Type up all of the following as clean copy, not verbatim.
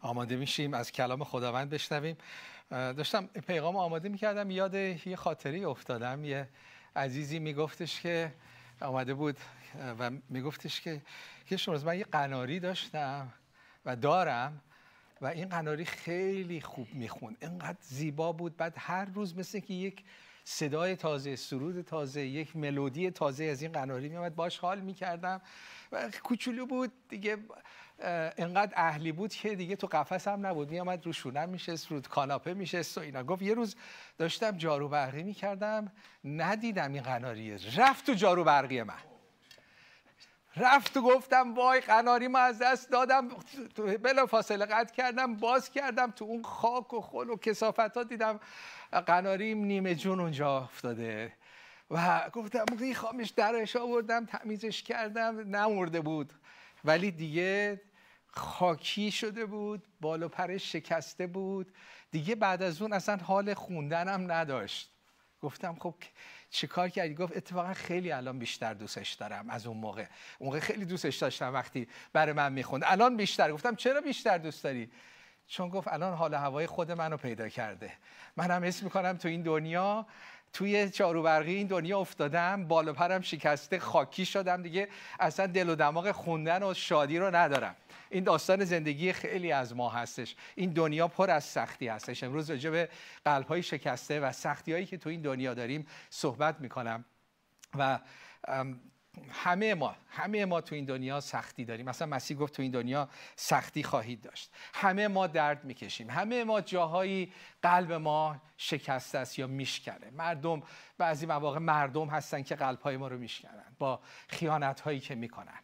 آماده میشیم از کلام خداوند بشنویم. داشتم پیغام آماده میکردم، یاد یه خاطری افتادم. یه عزیزی میگفتش که آمده بود و میگفتش که یه روز من یه قناری داشتم و دارم و این قناری خیلی خوب میخوند، اینقدر زیبا بود. بعد هر روز مثل که یک صدای تازه، سرود تازه، یک ملودی تازه از این قناری میامد، باش حال میکردم و کوچولو بود دیگه، اینقدر اهلی بود که دیگه تو قفس هم نبود، میامد رو شونم میشست، رو کاناپه میشست و اینا. گفت یه روز داشتم جارو برقی میکردم، ندیدم این قناریه، رفت تو جارو برقی من، رفت و گفتم وای قناری ما از دست دادم. بلا فاصله قطع کردم، باز کردم، تو اون خاک و خل و کثافت ها دیدم قناریم نیمه جون اونجا افتاده و گفتم میخوامش، درش آوردم، تمیزش کردم، نمرده بود ولی دیگه خاکی شده بود، بال و پرش شکسته بود دیگه. بعد از اون اصلا حال خوندنم نداشت. گفتم خب چیکار کردی؟ گفت اتفاقا خیلی الان بیشتر دوستش دارم از اون موقع. اون خیلی دوستش داشتم وقتی برای من میخوند، الان بیشتر. گفتم چرا بیشتر دوست داری؟ چون گفت الان حال هوای خود منو پیدا کرده، منم حس میکنم تو این دنیا، توی چاروبرقی این دنیا افتادم، بال و پرم شکسته، خاکی شدم دیگه، اصلا دل و دماغ خوندن و شادی رو ندارم. این داستان زندگی خیلی از ما هستش. این دنیا پر از سختی هستش. امروز راجع به قلب‌های شکسته و سختی‌هایی که تو این دنیا داریم صحبت می‌کنم و همه ما تو این دنیا سختی داریم. مثلا مسیح گفت تو این دنیا سختی خواهید داشت. همه ما درد میکشیم، همه ما جاهایی قلب ما شکسته است یا میشکنه. مردم بعضی مواقع مردم هستن که قلب‌های ما رو میشکنن با خیانت‌هایی که میکنن،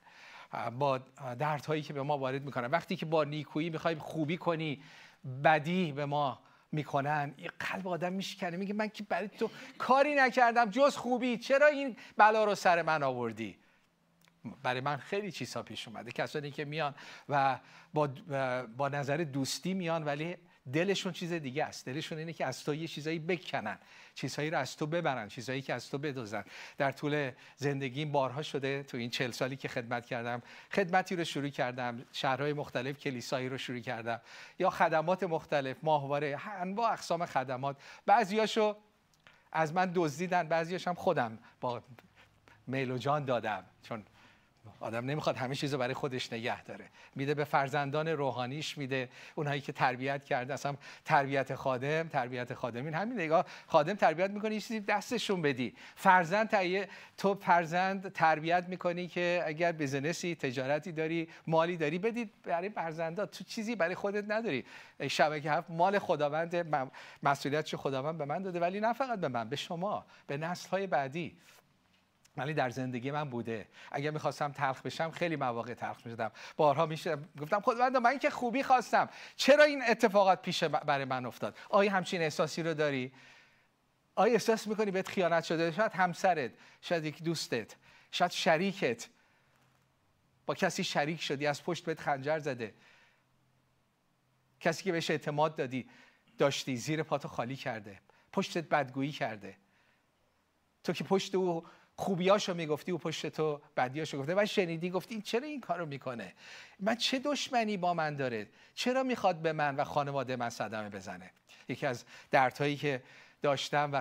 با دردهایی که به ما وارد میکنن. وقتی که با نیکویی میخوایم خوبی کنی، بدی به ما میکنن، این قلب آدم میشکنه، میگه من که برای تو کاری نکردم جز خوبی، چرا این بلا رو سر من آوردی؟ برای من خیلی چیزها پیش اومده، کسانی که میان و با نظر دوستی میان ولی دلشون چیز دیگه است. دلشون اینه که از تو یه چیزایی بکنن، چیزهایی رو از تو ببرن، چیزهایی که از تو بدزدن. در طول زندگیم بارها شده، تو این 40 سالی که خدمت کردم، خدمتی رو شروع کردم، شهرهای مختلف کلیسایی رو شروع کردم یا خدمات مختلف، ماهواره، انواع اقسام خدمات. بعضیاشو از من دزدیدن، بعضیاش هم خودم با میل و جان دادم، چون آدم نمیخواد همه چیزو برای خودش نگه داره، میده به فرزندان روحانیش، میده اونایی که تربیت کرده. اصلا تربیت خادم، تربیت خادمین همین نگاه، خادم تربیت میکنه یه چیزی دستشون بدی. فرزند تربیت میکنی که اگر بیزنسی، تجارتی داری، مالی داری، بدید برای فرزندات. تو چیزی برای خودت نداری. شبکه هفت مال خداوند، مسئولیتش خداوند به من داده، ولی نه فقط به من، به شما، به نسل‌های بعدی. ولی در زندگی من بوده، اگر میخواستم تلخ بشم خیلی مواقع تلخ میشدم. بارها میشدم گفتم خداوند من که خوبی خواستم، چرا این اتفاقات پیش برای من افتاد؟ آیا همچین احساسی رو داری؟ آیا احساس میکنی بهت خیانت شده؟ شاید همسرت، شاید یک دوستت، شاید شریکت، با کسی شریک شدی از پشت بهت خنجر زده، کسی که بهش اعتماد داشتی زیر پاتو خالی کرده، پشتت بدگویی کرده، تو که پشت او خوبیاشو میگفتی و پشت تو بدیاشو گفته و شنیدی، گفتی چرا این کارو میکنه؟ من چه دشمنی با من داره؟ چرا میخواد به من و خانواده من صدمه بزنه؟ یکی از دردهایی که داشتم و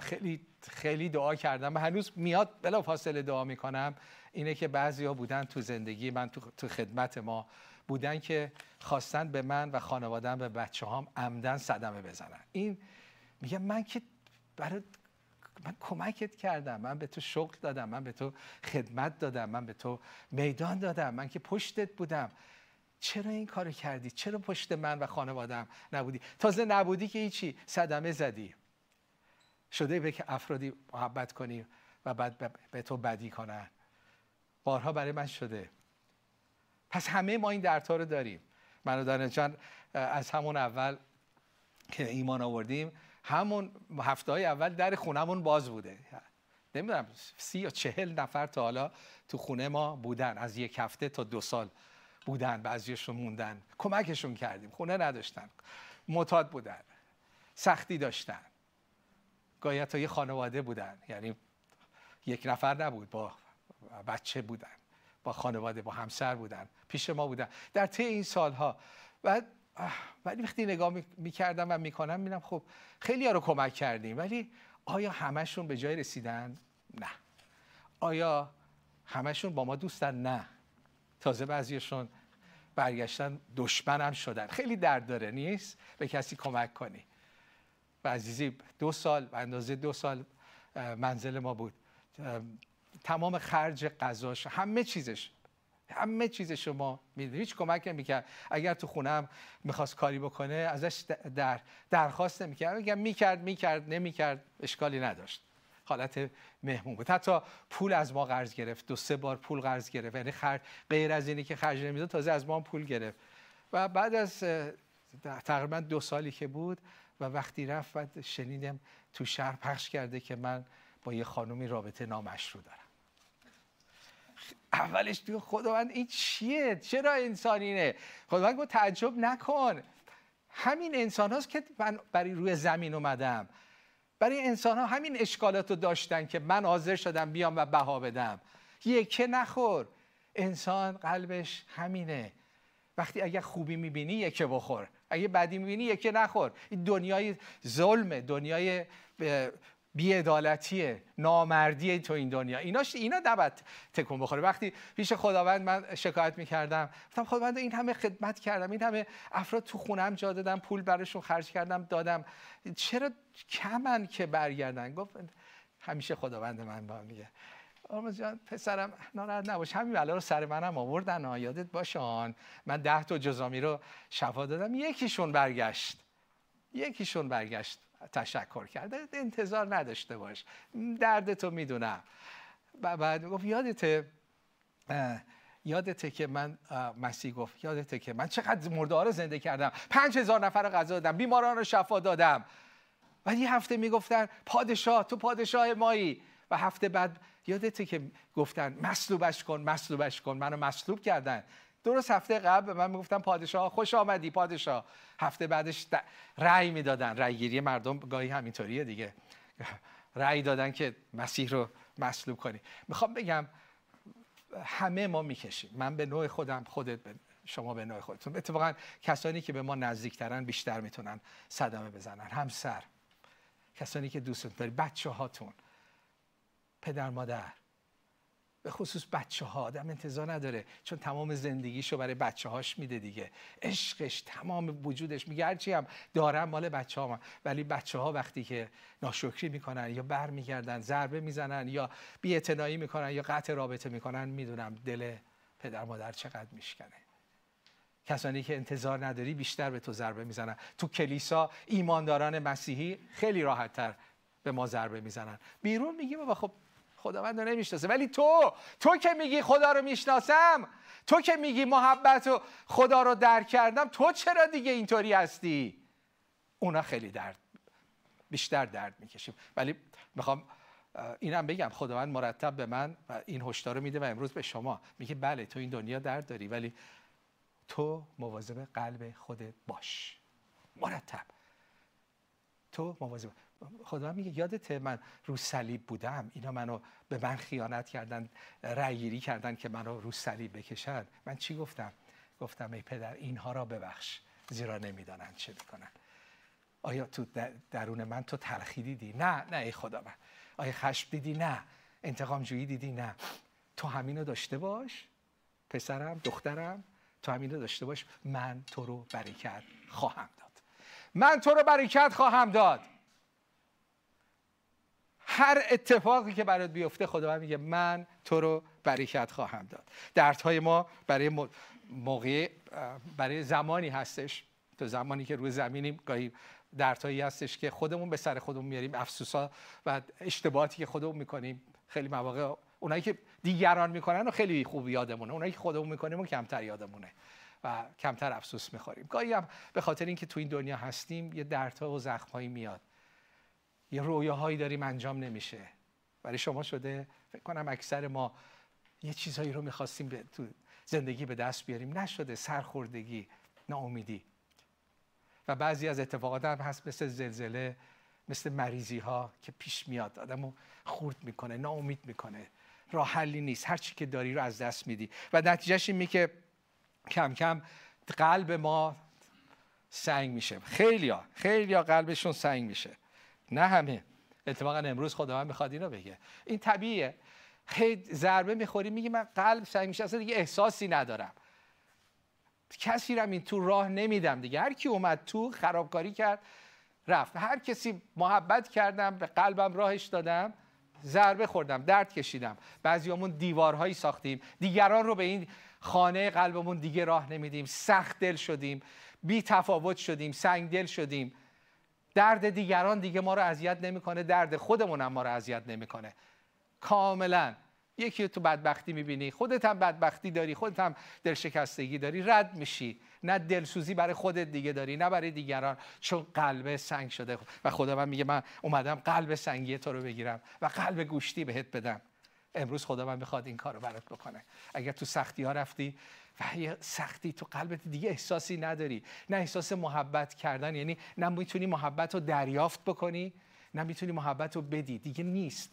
خیلی دعا کردم و هنوز میاد بلافاصله دعا میکنم اینه که بعضیا بودن تو زندگی من، تو خدمت ما بودن که خواستن به من و خانواده‌ام، به بچه‌هام عمدن صدمه بزنن. این میگم من که من کمکت کردم، من به تو شغل دادم، من به تو خدمت دادم، من به تو میدان دادم، من که پشتت بودم، چرا این کارو کردی؟ چرا پشت من و خانواده‌ام نبودی؟ تازه نبودی که هیچی، صدمه زدی. شده به که افرادی محبت کنی و بعد به تو بدی کنن. بارها برای من شده. پس همه ما این دردها رو داریم. من و دانش جان از همون اول که ایمان آوردیم، همون هفته‌های اول در خونمون باز بوده. نمیدونم 30 یا 40 نفر تا حالا تو خونه ما بودن، از یک هفته تا 2 سال بودن، بعضیشون موندن. کمکشون کردیم، خونه نداشتن، معتاد بودن، سختی داشتن، گاهی تا یه خانواده بودن، یعنی یک نفر نبود، با بچه بودن، با خانواده، با همسر بودن، پیش ما بودن در طی این سالها. و ولی وقتی نگاه میکردم و میکنم میبینم خب خیلی‌ها رو کمک کردیم، ولی آیا همشون به جای رسیدن؟ نه. آیا همشون با ما دوستن؟ نه. تازه بعضیشون برگشتن دشمن هم شدن. خیلی درد داره نیست به کسی کمک کنی. و عزیزی 2 سال و اندازه 2 سال منزل ما بود، تمام خرج غذاش، همه چیزش ما میدید، هیچ کمک نمیکرد. اگر تو خونه هم میخواست کاری بکنه ازش درخواست نمیکرد، اگر میکرد اشکالی نداشت، حالت مهمون بود. حتی پول از ما قرض گرفت، 2-3 بار پول قرض گرفت، یعنی غیر از اینی که خرج نمیداد تازه از ما هم پول گرفت. و بعد از تقریبا 2 سالی که بود و وقتی رفت و شنیدم تو شهر پخش کرده که من با یه خانومی رابطه نامشروع دارم، اولش دیگه خداوند این چیه؟ چرا انسان اینه؟ خداوند گفت تعجب نکن، همین انسان هاست که من برای روی زمین اومدم، برای انسان ها همین اشکالات رو داشتن که من حاضر شدم بیام و بها بدم. یکه نخور، انسان قلبش همینه، وقتی اگر خوبی میبینی یکه بخور، اگه بدی میبینی یکه نخور. این دنیای ظلمه، دنیای بی‌عدالتیه، نامردیه تو این دنیا. اینا نباید تکون بخوره. وقتی پیش خداوند من شکایت می‌کردم، گفتم خداوند این همه خدمت کردم، این همه افراد تو خونم جا دادم، پول براشون خرج کردم دادم، چرا کمن که برگردن؟ گفت همیشه خداوند من با میگه آرمان جان پسرم ناراحت نباش، همین بلا رو سر منم آوردن ها، یادت باشان. من 10 تا جزامی رو شفا دادم، یکیشون برگشت تشکر کرد. انتظار نداشته باش، دردتو میدونم. بعد گفت یادته که من مسیح گفت یادته که من چقدر مرده‌ها رو زنده کردم، 5000 نفر رو غذا دادم، بیماران رو شفا دادم. بعد یه هفته میگفتن پادشاه تو پادشاه مایی، و هفته بعد یادته که گفتن مصلوبش کن، منو مصلوب کردن. درست هفته قبل من میگفتم پادشاه خوش آمدی پادشاه، هفته بعدش رأی میدادن. رأی گیری مردم گاهی همینطوریه دیگه، رأی دادن که مسیح رو مصلوب کنی. میخوام بگم همه ما میکشیم، من به نوع خودم، خودت به شما به نوع خودتون. اتفاقا کسانی که به ما نزدیکترن بیشتر میتونن صدمه بزنن، همسر، کسانی که دوستتون داری، بچه هاتون، پدر مادر، به خصوص بچه ها. آدم انتظار نداره، چون تمام زندگیشو برای بچه هاش میده دیگه، عشقش، تمام وجودش، میگه هرچی هم دارم مال بچه ها. ولی بچه ها وقتی که ناشکری میکنن یا بر میگردن ضربه میزنن یا بی‌اعتنایی میکنن یا قطع رابطه میکنن، میدونم دل پدر مادر چقدر میشکنه. کسانی که انتظار نداری بیشتر به تو ضربه میزنن. تو کلیسا ایمانداران مسیحی خیلی راحت تر به ما ضربه میزنن، بیرون میگیم بابا خب خداوند رو نمیشناسه. ولی تو که میگی خدا رو میشناسم، تو که میگی محبت و خدا رو درک کردم، تو چرا دیگه اینطوری هستی؟ اونا خیلی بیشتر درد میکشیم. ولی میخوام اینم بگم خداوند مرتب به من و این هشدار رو میده و امروز به شما میگه بله تو این دنیا درد داری، ولی تو مواظب قلب خودت باش، مرتب تو مواظب. خدا میگه یادته من رو صلیب بودم، اینا منو به من خیانت کردن، رأی‌گیری کردن که منو رو صلیب بکشن. من چی گفتم؟ گفتم ای پدر اینها را ببخش زیرا نمیدانند چه میکنن. آیا تو درون من تو تلخی دیدی؟ نه ای خدا من. آیا خشم دیدی؟ نه. انتقام جویی دیدی؟ نه. تو همینو داشته باش پسرم، دخترم، تو همینو داشته باش، من تو رو برکت خواهم داد. هر اتفاقی که برات بیفته خداوند میگه من تو رو برکت خواهم داد. دردهای ما برای موقع، برای زمانی هستش، تو زمانی که روی زمینیم گاهی دردهایی هستش که خودمون به سر خودمون میاریم، افسوسا و اشتباهاتی که خودمون میکنیم. خیلی مواقع اونایی که دیگران میکنن و خیلی خوب یادمونه، اونایی که خودمون میکنیم و کمتر یادمونه و کمتر افسوس میخوریم. گاهی هم به خاطر اینکه تو این دنیا هستیم یه دردها و زخمایی میاد، یه رویاهایی داریم انجام نمیشه. برای شما شده، فکر کنم اکثر ما یه چیزایی رو میخواستیم تو زندگی به دست بیاریم نشده، سرخوردگی، ناامیدی. و بعضی از اتفاقات هم هست مثل زلزله، مثل مریضی ها که پیش میاد، آدمو خورد میکنه، ناامید میکنه، راه حلی نیست، هر چی که داری رو از دست میدی و نتیجهش اینه که کم کم قلب ما سنگ میشه. خیلیا قلبشون سنگ میشه. نه همه. اتفاقا امروز خدا من میخواد اینو بگه. این طبیعیه. خیلی ضربه میخوری میگی من قلب سنگ میشه، اصلا دیگه احساسی ندارم. کسی رم این تو راه نمیدم دیگه. هر کی اومد تو خرابکاری کرد رفت. هر کسی محبت کردم به قلبم راهش دادم، ضربه خوردم، درد کشیدم. بعضیامون دیوارهایی ساختیم، دیگران رو به این خانه قلبمون دیگه راه نمیدیم، سخت دل شدیم، بی تفاوت شدیم، سنگ دل شدیم. درد دیگران دیگه ما رو اذیت نمیکنه، درد خودمون هم ما رو اذیت نمیکنه. کاملا یکی تو بدبختی میبینی، خودت هم بدبختی داری، خودت هم دلشکستگی داری، رد میشی. نه دلسوزی برای خودت دیگه داری، نه برای دیگران، چون قلب سنگ شده. و خدا من میگه من اومدم قلب سنگی تو رو بگیرم و قلب گوشتی بهت بدم. امروز خدا من میخواد این کارو برات بکنه. اگر تو سختی ها رفتی و یه سختی تو قلبت دیگه احساسی نداری، نه احساس محبت کردن، یعنی نه میتونی محبت رو دریافت بکنی، نه میتونی محبت رو بدی، دیگه نیست.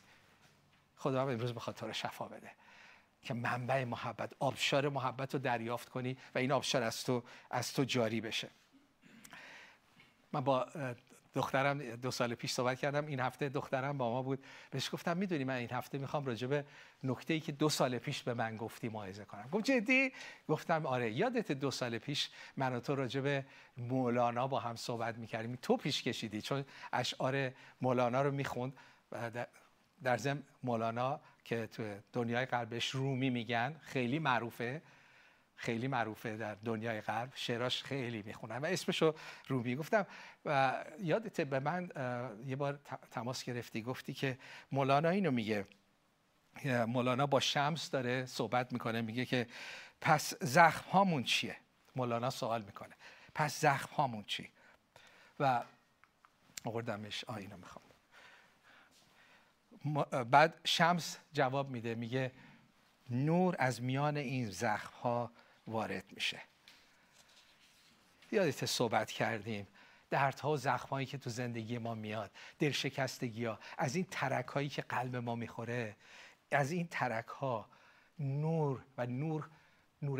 خدا هم امروز بخواد تو رو شفا بده که منبع محبت، آبشار محبت رو دریافت کنی و این آبشار از تو جاری بشه. من با دخترم 2 سال پیش صحبت کردم. این هفته دخترم با ما بود. بهش گفتم میدونی من این هفته میخوام راجع به نکته‌ای که 2 سال پیش به من گفتی موعظه کنم. گفت جدی؟ گفتم آره. یادت 2 سال پیش من و تو راجع به مولانا با هم صحبت میکردیم، تو پیش کشیدی چون اشعار مولانا رو میخوند و در ضمن مولانا که تو دنیای غربش رومی میگن، خیلی معروفه در دنیای غرب، شعراش خیلی میخونن و اسمشو رومی. گفتم و یادت به من یه بار تماس گرفتی، گفتی که مولانا اینو میگه، مولانا با شمس داره صحبت میکنه، میگه که پس زخم هامون چیه؟ مولانا سوال میکنه پس زخم هامون چی؟ و آوردمش اینو میخوام. بعد شمس جواب میده، میگه نور از میان این زخم ها وارد میشه. یادت صحبت کردیم دردها و زخمایی که تو زندگی ما میاد، دلشکستگی ها، از این ترک هایی که قلب ما میخوره، از این ترک ها نور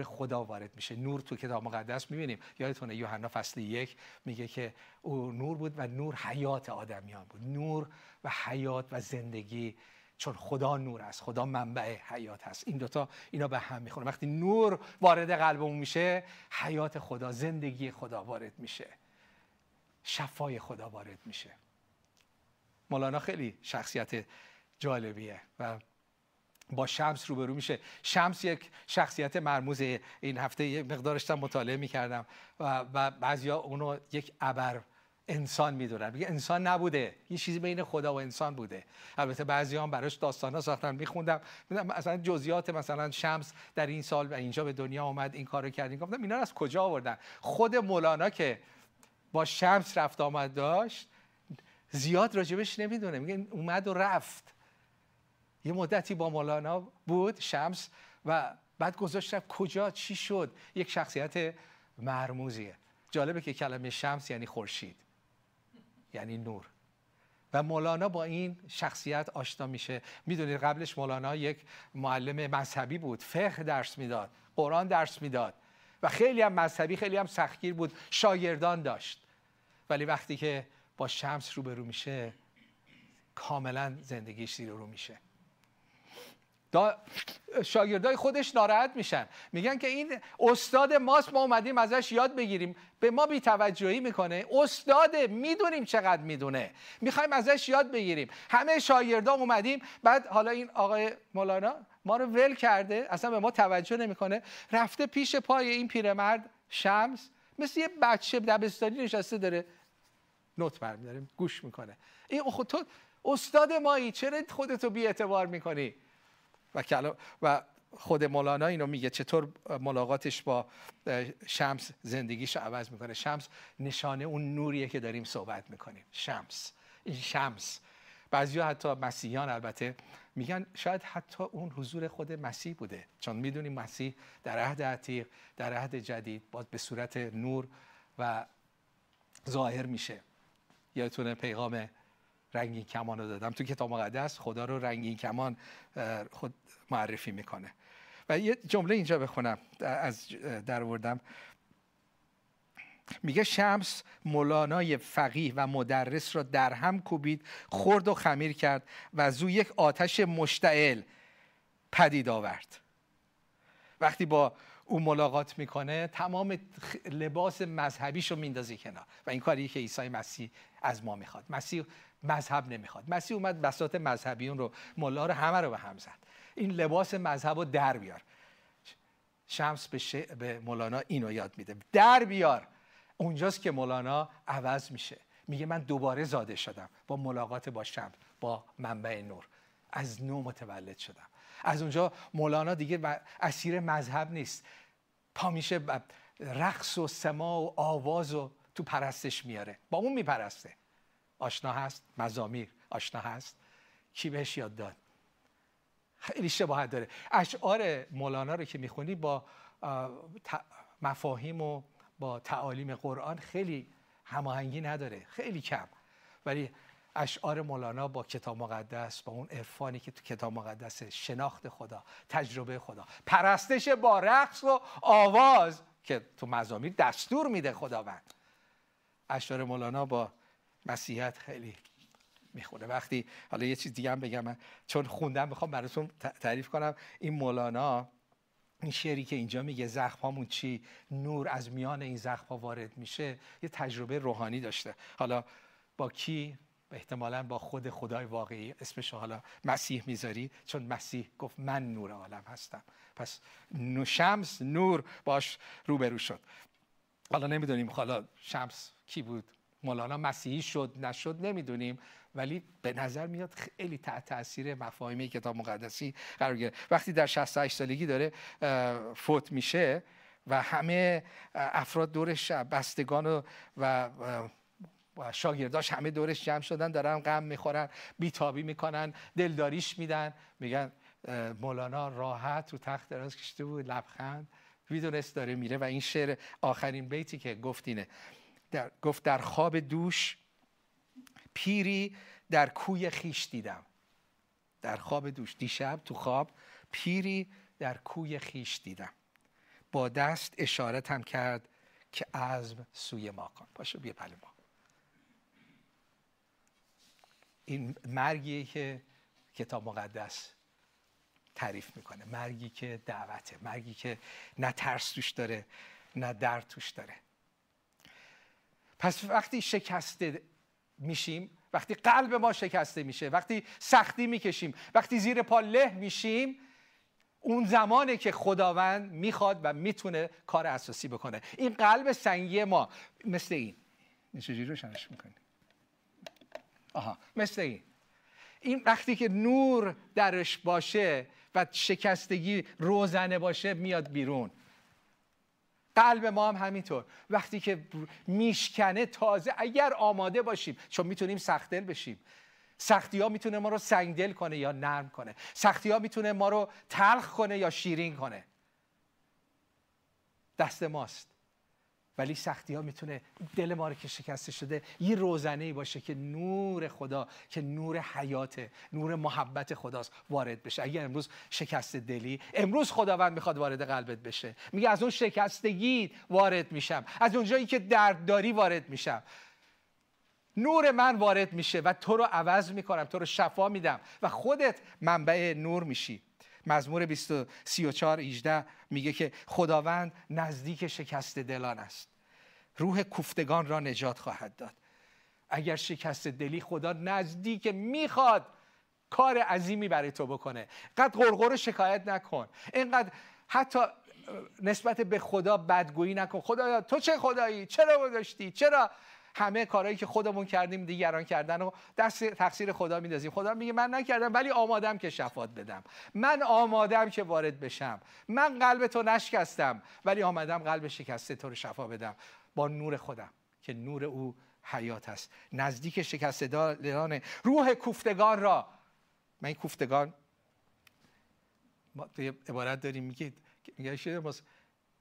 خدا وارد میشه. نور تو کتاب مقدس میبینیم، یادتونه یوحنا فصل 1 میگه که او نور بود و نور حیات آدمیان بود. نور و حیات و زندگی، چون خدا نور است، خدا منبع حیات است. این دوتا اینا به هم میخوره. وقتی نور وارد قلبمون میشه، حیات خدا، زندگی خدا وارد میشه، شفای خدا وارد میشه. مولانا خیلی شخصیت جالبیه و با شمس روبرو میشه. شمس یک شخصیت مرموز. این هفته یه مقدارش داشتم مطالعه میکردم و بعضیا اونو یک ابر انسان میدونن، میگه انسان نبوده، یه چیزی بین خدا و انسان بوده. البته بعضیا هم براش داستانا ساختن. میخوندم مثلا جزئیات، مثلا شمس در این سال و اینجا به دنیا اومد، این کارو کرد. گفتم اینا از کجا آوردن؟ خود مولانا که با شمس رفت آمد داشت، زیاد راجبش نمیدونه، میگه اومد و رفت. یه مدتی با مولانا بود شمس و بعد گذاشت رفت. کجا چی شد؟ یک شخصیت مرموزیه. جالبه که کلمه شمس یعنی خورشید، یعنی نور، و مولانا با این شخصیت آشنا میشه. میدونید قبلش مولانا یک معلم مذهبی بود، فقه درس میداد، قرآن درس میداد و خیلی هم مذهبی، خیلی هم سختگیر بود، شاگردان داشت. ولی وقتی که با شمس روبرو میشه، کاملا زندگیش زیر رو میشه. شاگردای خودش ناراحت میشن، میگن که این استاد ماست، ما اومدیم ازش یاد بگیریم، به ما بی‌توجهی میکنه. استاده، میدونیم چقدر میدونه، میخوایم ازش یاد بگیریم، همه شاگردام اومدیم، بعد حالا این آقای مولانا ما رو ول کرده، اصلا به ما توجه نمیکنه، رفته پیش پای این پیرمرد شمس، مثل یه بچه دبستانی نشسته داره نوت برمی‌داره، گوش میکنه. این خودت استاد مایی، چرا خودتو بی‌اعتبار میکنی؟ و خود مولانا اینو میگه، چطور ملاقاتش با شمس زندگیش عوض میکنه. شمس نشانه اون نوریه که داریم صحبت میکنیم. این شمس بعضیا حتی مسیحیان البته میگن شاید حتی اون حضور خود مسیح بوده، چون میدونیم مسیح در عهد عتیق، در عهد جدید باز به صورت نور و ظاهر میشه. یادتونه پیغام رنگین کمان رو دادم، تو کتاب مقدس خدا رو رنگین کمان خود معرفی میکنه. و یه جمله اینجا بخونم، از درآوردم. میگه شمس مولانای فقیه و مدرس را در هم کوبید، خرد و خمیر کرد و از او یک آتش مشتعل پدید آورد. وقتی با او ملاقات میکنه تمام لباس مذهبیشو میندازه کنار و این کاری که عیسی مسیح از ما میخواد. مسیح مذهب نمیخواد. مسیح اومد بساط مذهبیون رو، ملا رو، همه رو به هم زد. این لباس مذهب رو در بیار. شمس به مولانا اینو یاد میده، در بیار. اونجاست که مولانا عوض میشه، میگه من دوباره زاده شدم با ملاقات با شمس، با منبع نور، از نو متولد شدم. از اونجا مولانا دیگه اسیر مذهب نیست، پا میشه رقص و سما و آواز و تو پرستش میاره، با اون میپرسته. آشنا هست، مزامیر آشنا هست. کی بهش یاد داد؟ خیلی شباهت داره. اشعار مولانا رو که میخونی با مفاهیم و با تعالیم قرآن خیلی هماهنگی نداره، خیلی کم، ولی اشعار مولانا با کتاب مقدس، با اون عرفانی که تو کتاب مقدس، شناخت خدا، تجربه خدا، پرستش با رقص و آواز که تو مزامیر دستور میده خداوند. اشعار مولانا با مسیحیت خیلی میخونه. وقتی حالا یه چیز دیگه هم بگم، من چون خوندم میخوام براتون تعریف کنم. این مولانا این شعری که اینجا میگه زخمامون چی، نور از میان این زخما وارد میشه، یه تجربه روحانی داشته. حالا با کی؟ احتمالاً با خود خدای واقعی، اسمش حالا مسیح میذاری، چون مسیح گفت من نور عالم هستم. پس شمس نور باش روبرو شد. حالا نمیدونیم حالا شمس کی بود، مولانا مسیحی شد نشد نمیدونیم، ولی به نظر میاد خیلی تحت تاثیر مفاهیم کتاب مقدسی قرار گرفت. وقتی در 68 سالگی داره فوت میشه و همه افراد دورش، بستگان و شاگرداش همه دورش جمع شدن، دارن غم میخورن، بیتابی میکنن، دلداریش میدن، میگن مولانا راحت تو تخت دراز کشیده بود، لبخند میدونست داره میره. و این شعر آخرین بیتی که گفتینه، گفت در خواب دوش پیری در کوی خیش دیدم. در خواب دوش، دیشب تو خواب پیری در کوی خیش دیدم، با دست اشارت هم کرد که عزم سوی ما کن، پاشو بیا پله ما. این مرگیه که کتاب مقدس تعریف میکنه، مرگی که دعوته، مرگی که نه ترس توش داره نه درد توش داره. پس وقتی شکسته میشیم، وقتی قلب ما شکسته میشه، وقتی سختی میکشیم، وقتی زیر پا له میشیم، اون زمانه که خداوند میخواد و میتونه کار اساسی بکنه. این قلب سنگی ما مثل این چجوری روشنش میکنه؟ آها، مثل این وقتی که نور درش باشه و شکستگی روزنه باشه میاد بیرون. قلب ما هم همینطور، وقتی که میشکنه تازه، اگر آماده باشیم، چون میتونیم سخت دل بشیم. سختی ها میتونه ما رو سنگ دل کنه یا نرم کنه، سختی ها میتونه ما رو تلخ کنه یا شیرین کنه، دست ماست. ولی سختی ها میتونه دل ما رو که شکسته شده یه روزنه‌ای باشه که نور خدا، که نور حیاته، نور محبت خداست، وارد بشه. اگر امروز شکسته دلی، امروز خداوند میخواد وارد قلبت بشه، میگه از اون شکستگی وارد میشم، از اونجایی که درد داری وارد میشم، نور من وارد میشه و تو رو عوض میکنم، تو رو شفا میدم و خودت منبع نور میشی. مزمور 34:18 میگه که خداوند نزدیک شکست دلان است، روح کوفتگان را نجات خواهد داد. اگر شکست دلی، خدا نزدیک، میخواد کار عظیمی برای تو بکنه. قد غرغر شکایت نکن، اینقدر حتی نسبت به خدا بدگویی نکن. خدایا تو چه خدایی، چرا گذاشتی، چرا همه کارهایی که خودمون کردیم دیگران کردن و دست تقصیر خدا میندازیم. خدا میگه من نکردم، ولی آمادم که شفاعت بدم، من آمادم که وارد بشم، من قلب تو نشکستم، ولی آمدم قلب شکسته تو رو شفا بدم با نور خودم که نور او حیات است. نزدیک شکسته دلان، روح کوفتگان را. من این کوفتگان، ما توی عبارت داریم میگه شده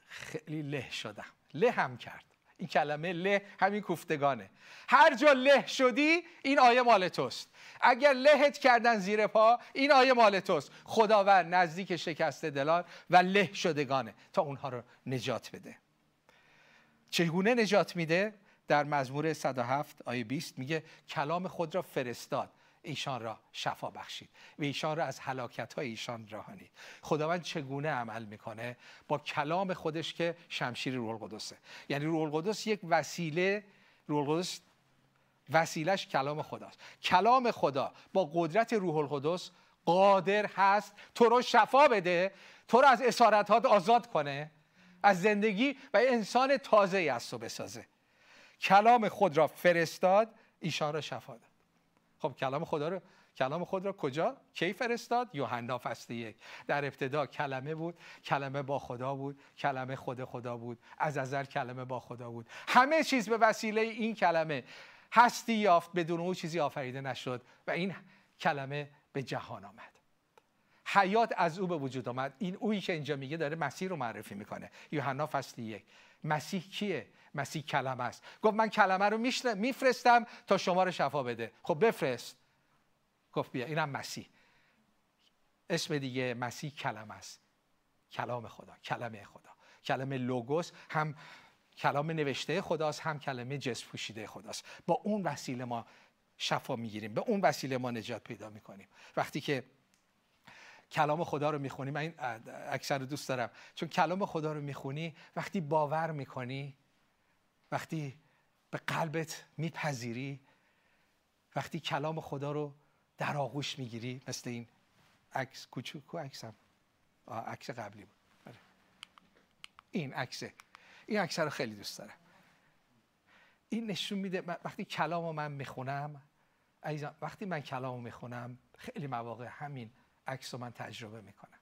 خیلی له شدم، له هم کرد. این کلمه له همین کوفتگانه. هر جا له شدی این آیه مال توست. اگر لهت کردن زیر پا، این آیه مال توست. خداوند نزدیک شکسته دلان و له شدگانه تا اونها رو نجات بده. چگونه نجات میده؟ در مزمور 107 آیه 20 میگه کلام خود را فرستاد، ایشان را شفا بخشید و ایشان را از هلاکت‌های ایشان رهانید. خداوند چگونه عمل میکنه؟ با کلام خودش که شمشیر روح القدسه. یعنی روح القدس یک وسیله، روح القدس وسیلش کلام خداست. کلام خدا با قدرت روح القدس قادر هست تو رو شفا بده، تو رو از اسارت‌هات آزاد کنه، از زندگی و انسان تازه‌ای از تو بسازه. کلام خود را فرستاد، ایشان را شفا داد. خب کلام خود را کجا کی فرستاد؟ یوحنا فصل 1. در ابتدا کلمه بود، کلمه با خدا بود، کلمه خود خدا بود، از ازل کلمه با خدا بود. همه چیز به وسیله این کلمه هستی یافت، بدون او چیزی آفریده نشد و این کلمه به جهان آمد. حیات از او به وجود آمد. این اویی که اینجا میگه داره مسیح رو معرفی میکنه. یوحنا فصل 1. مسیح کیه؟ مسیح کلمه است. گفت من کلمه رو میفرستم تا شما رو شفا بده. خب بفرست. گفت بیا، اینم مسیح. اسم دیگه مسیح کلمه است. کلام خدا، کلمه خدا. کلمه لوگوس هم کلام نوشته خداست، هم کلمه جسم پوشیده خداست. با اون وسیله ما شفا میگیریم، به اون وسیله ما نجات پیدا میکنیم. وقتی که کلام خدا رو میخونی، من این اکثر دوست دارم، چون کلام خدا رو میخونی وقتی باور میکنی، وقتی به قلبت میپذیری، وقتی کلام خدا رو در آغوش میگیری، مثل این عکس کوچیکو، عکسم عکس قبلی بود، این عکس رو خیلی دوست دارم. این نشون میده وقتی کلامو من میخونم، عزیزان وقتی من کلامو میخونم خیلی مواقع همین عکسو من تجربه میکنم،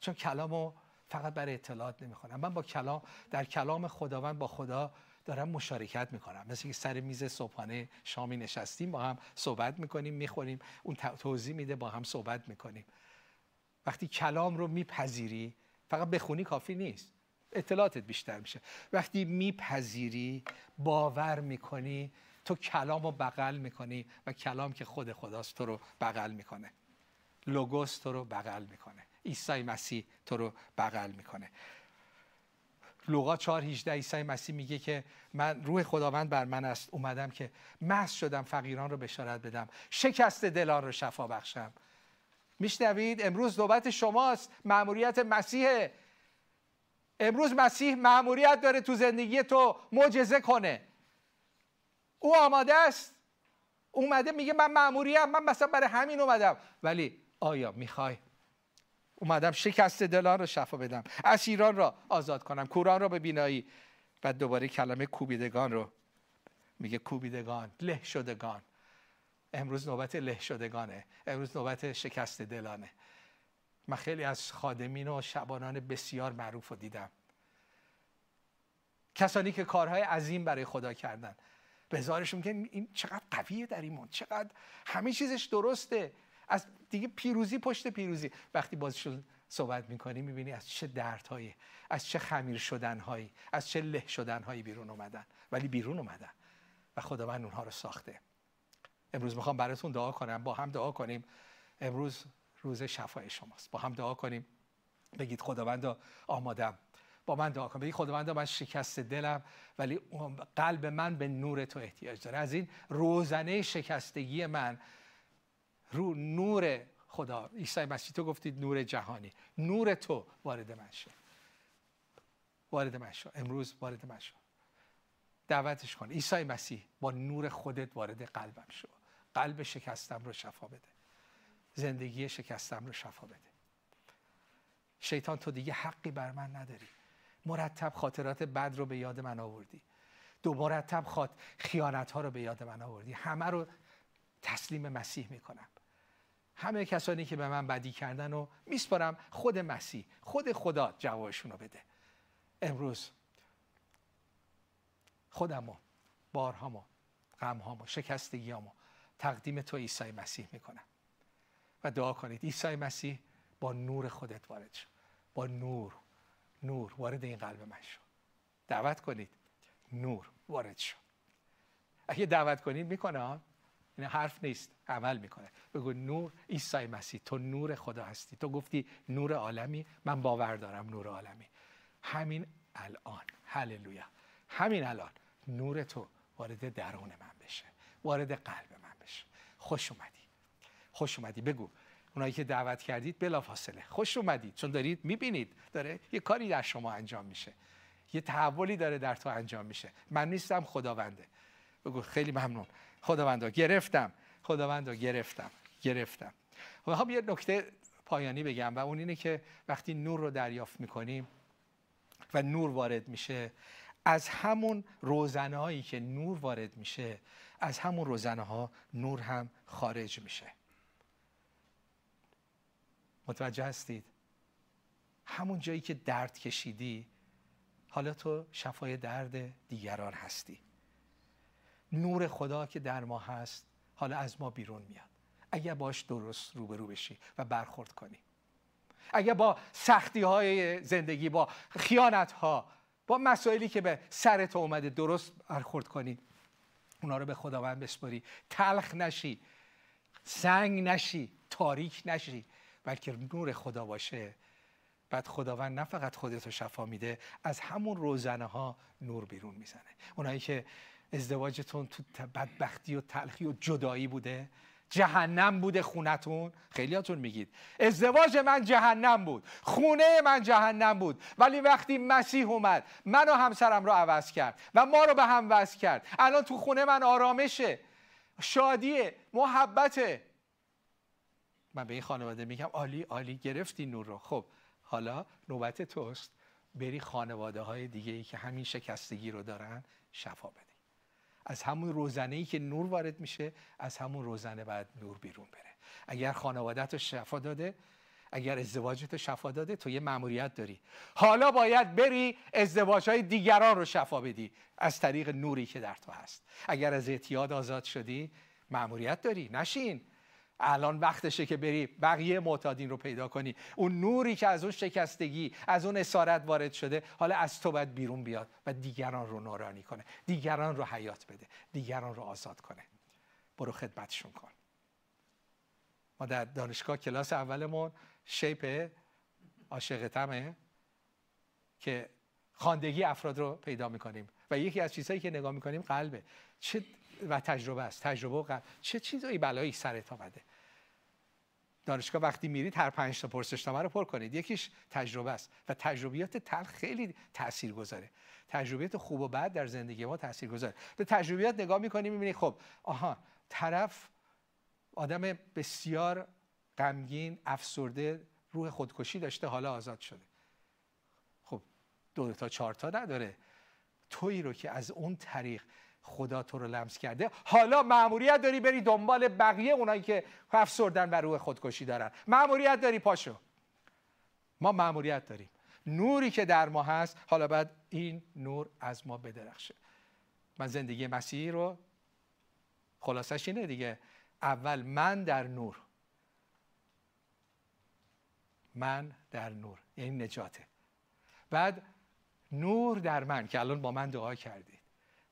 چون کلامو فقط برای اطلاعات نمیخونم، من با کلام در کلام خداوند با خدا دارم مشارکت میکنم. مثل اینکه سر میز صبحانه شامی نشستیم، با هم صحبت میکنیم، میخوریم، اون توضیح میده، با هم صحبت میکنیم. وقتی کلام رو میپذیری، فقط بخونی کافی نیست، اطلاعاتت بیشتر میشه. وقتی میپذیری، باور میکنی، تو کلام رو بغل میکنی و کلام که خود خداست تو رو بغل میکنه. لوگوس تو رو بغل میکنه. عیسی مسیح تو رو بغل میکنه. لوقا 4:18 عیسی مسیح میگه که من روح خداوند بر من است، اومدم که مسح شدم فقیران رو بشارت بدم، شکست دلان رو شفا بخشم. میشنوید؟ امروز نوبت شماست، مأموریت مسیحه. امروز مسیح مأموریت داره تو زندگی تو معجزه کنه. او آماده است، اومده میگه من مأموریم، من مثلا برای همین اومدم. ولی آیا میخوای؟ اومدم شکست دلان رو شفا بدم، اسیران را آزاد کنم، کوران را به بینایی. بعد دوباره کلمه کوبیدگان رو میگه، کوبیدگان، له شدگان. امروز نوبت له شدگانه، امروز نوبت شکست دلانه. من خیلی از خادمین و شبانان بسیار معروف رو دیدم، کسانی که کارهای عظیم برای خدا کردن، به ظاهرش میگن این چقدر قویه در ایمان، چقدر همه چیزش درسته، از دیگه پیروزی پشت پیروزی. وقتی بازشون صحبت میکنی میبینی از چه دردهایی، از چه خمیر شدنهایی، از چه له شدنهایی بیرون اومدن. ولی بیرون اومدن و خداوند اونها رو ساخته. امروز میخوام براتون دعا کنم، با هم دعا کنیم. امروز روز شفای شماست، با هم دعا کنیم. بگید خداوندا آمادم. با من دعا کن، بگید خداوندا من شکست دلم، ولی قلب من به نور تو احتیاج داره. از این روزنه شکستگی من رو نور خدا، عیسی مسیح تو گفتید نور جهانی، نور تو وارد من شد، وارد من شد امروز، وارد من شد. دعوتش کن عیسی مسیح با نور خودت وارد قلبم شد، قلب شکستم رو شفا بده، زندگی شکستم رو شفا بده. شیطان تو دیگه حقی بر من نداری، مرتب خاطرات بد رو به یاد من آوردی، مرتب خیانت ها رو به یاد من آوردی. همه رو تسلیم مسیح میکنم، همه کسانی که به من بدی کردن رو میسپارم خود مسیح، خود خدا جوابشون رو بده. امروز خودمو، بارهامو، غمهامو، شکستگیامو تقدیم تو عیسی مسیح میکنم. و دعا کنید عیسی مسیح با نور خودت وارد شو، با نور وارد این قلب من شو. دعوت کنید نور وارد شو. اگه دعوت کنید میکنه، این حرف نیست، عمل میکنه. بگو نور عیسی مسیح، تو نور خدا هستی، تو گفتی نور عالمی، من باور دارم نور عالمی همین الان. هللویا. همین الان نور تو وارد درون من بشه، وارد قلب من بشه. خوش اومدی، خوش اومدی. بگو اونایی که دعوت کردید بلافاصله خوش اومدید، چون دارید میبینید داره یه کاری در شما انجام میشه، یه تحولی داره در تو انجام میشه. من نیستم، خداونده. بگو خیلی ممنون خداوندا، گرفتم خداوندا، گرفتم. میخوام یه نکته پایانی بگم و اون اینه که وقتی نور رو دریافت میکنیم و نور وارد میشه، از همون روزنهایی که نور وارد میشه، از همون روزنها نور هم خارج میشه. متوجه هستید؟ همون جایی که درد کشیدی، حالا تو شفای درد دیگران هستی. نور خدا که در ما هست حالا از ما بیرون میاد اگر باش درست روبرو بشی و برخورد کنی. اگر با سختی‌های زندگی، با خیانت‌ها، با مسائلی که به سرت اومده درست برخورد کنی، اونا رو به خداوند بسپاری. تلخ نشی، سنگ نشی، تاریک نشی، بلکه نور خدا باشه. بعد خداوند نه فقط خودتو شفا میده، از همون روزنه‌ها نور بیرون میزنه. اونایی که ازدواجتون تو بدبختی و تلخی و جدایی بوده، جهنم بوده خونتون، خیلیاتون میگید ازدواج من جهنم بود، خونه من جهنم بود، ولی وقتی مسیح اومد من و همسرم رو عوض کرد و ما رو به هم وصل کرد، الان تو خونه من آرامشه، شادیه، محبته. من به این خانواده میگم عالی عالی، گرفتی نور رو. خب حالا نوبت توست بری خانواده های دیگه ای که همین شکستگی رو دارن شفا بده. از همون روزنه‌ای که نور وارد میشه، از همون روزنه بعد نور بیرون بره. اگر خانواده‌ت رو شفا داده، اگر ازدواجت رو شفا داده، تو یه مأموریت داری. حالا باید بری ازدواج‌های دیگران رو شفا بدی از طریق نوری که در تو هست. اگر از اعتیاد آزاد شدی، مأموریت داری، نشین. الان وقتشه که بری بقیه معتادین رو پیدا کنی. اون نوری که از اون شکستگی، از اون اسارت وارد شده، حالا از تو باید بیرون بیاد و دیگران رو نورانی کنه، دیگران رو حیات بده، دیگران رو آزاد کنه. برو خدمتشون کن. ما در دانشگاه کلاس اولمون شیپ عاشقتمه که خواندگی افراد رو پیدا میکنیم و یکی از چیزهایی که نگاه میکنیم قلبه. چه و تجربه است، تجربه و قلب. چه چیزایی بلایی سرت آمده؟ دانشگاه وقتی میرید هر 5 تا پرسشنامه رو پر کنید. یکیش تجربه است و تجربیات تلخ خیلی تاثیرگذاره. تجربیات خوب و بد در زندگی ما تاثیرگذاره. به تجربیات نگاه می‌کنی می‌بینی خب آها، طرف آدم بسیار غمگین، افسرده، روح خودکشی داشته، حالا آزاد شده. خب 2 تا 4 تا نداره. تویی رو که از اون طریق خدا تو رو لمس کرده، حالا مأموریت داری بری دنبال بقیه اونایی که افسردن و روح خودکشی دارن. مأموریت داری، پاشو. ما مأموریت داریم. نوری که در ما هست حالا بعد این نور از ما بدرخشه. من زندگی مسیحی رو خلاصش اینه دیگه. اول من در نور، من در نور یعنی نجاته، بعد نور در من که الان با من دعا کردی،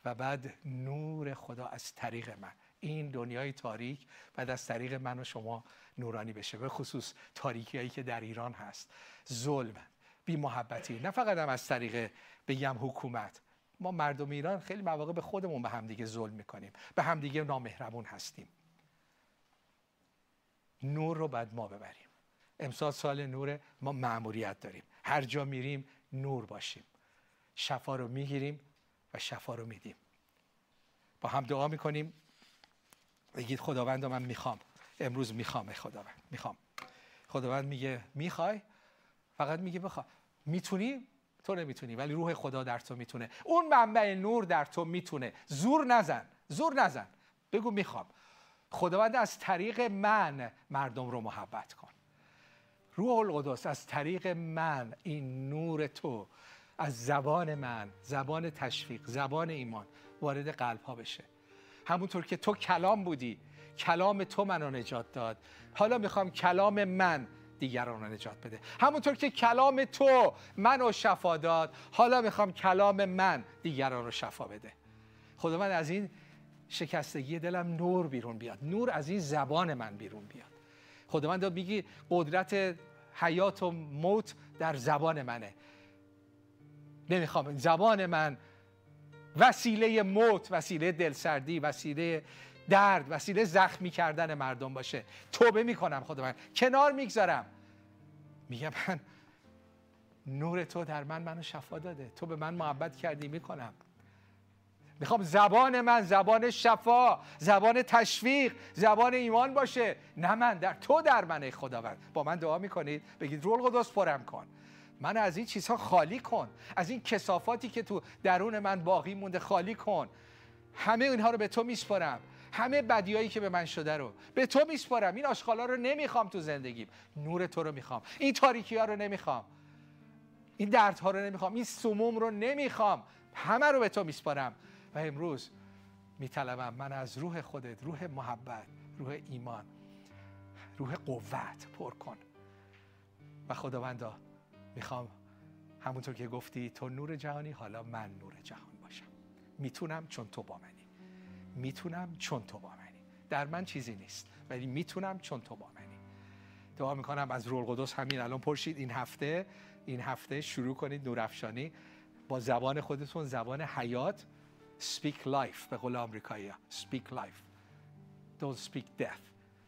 و بعد نور خدا از طریق من. این دنیای تاریک بعد از طریق من و شما نورانی بشه، به خصوص تاریکی هایی که در ایران هست، ظلم، بی محبتی. نه فقط هم از طریق بگم حکومت، ما مردم ایران خیلی مواقع به خودمون به همدیگه ظلم میکنیم، به همدیگه نامهربون هستیم. نور رو بعد ما ببریم. امسال سال نور، ما مأموریت داریم هر جا میریم نور باشیم. شفا رو میگیریم و شفا رو میدیم. با هم دعا میکنیم. بگید خداوند من میخوام، امروز میخوام، خداوند میخوام. خداوند میگه میخوای؟ فقط میگه بخوا. میتونی؟ تو نمیتونی، ولی روح خدا در تو میتونه، اون منبع نور در تو میتونه. زور نزن، زور نزن، بگو میخوام. خداوند از طریق من مردم رو محبت کن. روح القدس از طریق من، این نور تو از زبان من، زبان تشویق، زبان ایمان وارد قلب ها بشه. همونطور که تو کلام بودی، کلام تو منو نجات داد، حالا میخوام کلام من دیگران رو نجات بده. همونطور که کلام تو منو شفا داد، حالا میخوام کلام من دیگران رو شفا بده. خداوند از این شکستگی دلم نور بیرون بیاد، نور از این زبان من بیرون بیاد. خداوند میگی قدرت حیات و موت در زبان منه. نمیخوام زبان من وسیله موت، وسیله دلسردی، وسیله درد، وسیله زخمی کردن مردم باشه. توبه میکنم، خدا کنار میگذارم، میگم من نور تو در من منو شفا داده، تو به من محبت کردی، میکنم. میخوام زبان من زبان شفا، زبان تشویق، زبان ایمان باشه. نه من، در تو در من ای خداوند. با من دعا میکنید، بگید روح القدس پرم کن، من از این چیزها خالی کن، از این کثافاتی که تو درون من باقی مونده خالی کن. همه اینها رو به تو میسپارم، همه بدیایی که به من شده رو به تو میسپارم. این آشغالا رو نمیخوام تو زندگیم، نور تو رو میخوام، این تاریکی‌ها رو نمیخوام، این دردها رو نمیخوام، این سموم رو نمیخوام، همه رو به تو میسپارم. و امروز میطلبم من از روح خودت، روح محبت، روح ایمان، روح قوت پر کن. و خداوندا میخوام همونطور که گفتی تو نور جهانی، حالا من نور جهان باشم. میتونم چون تو با منی، میتونم چون تو با منی، در من چیزی نیست ولی میتونم چون تو با منی. دعا میکنم از روح القدس همین الان پرشید، این هفته شروع کنید نورافشانی با زبان خودتون، زبان حیات. Speak life، به قول آمریکایی‌ها. Speak life. Don't speak death.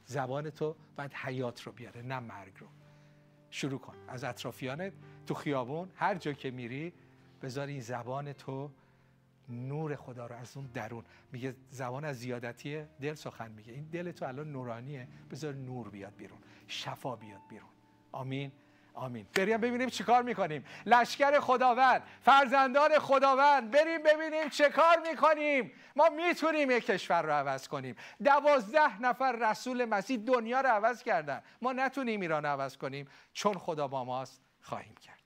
زبان تو باید حیات رو بیاره، نه مرگ رو. شروع کن از اطرافیانت، تو خیابون، هر جا که میری، بذار این زبان تو نور خدا رو از اون درون. میگه زبان از زیادتی دل سخن میگه. این دل تو الان نورانیه، بذار نور بیاد بیرون، شفا بیاد بیرون. آمین. آمین. بریم ببینیم چه کار میکنیم. لشکر خداوند، فرزندان خداوند، بریم ببینیم چه کار میکنیم. ما میتونیم یک کشور رو عوض کنیم. 12 نفر رسول مسیح دنیا رو عوض کردن. ما نتونیم ایران رو عوض کنیم، چون خدا با ماست خواهیم کرد.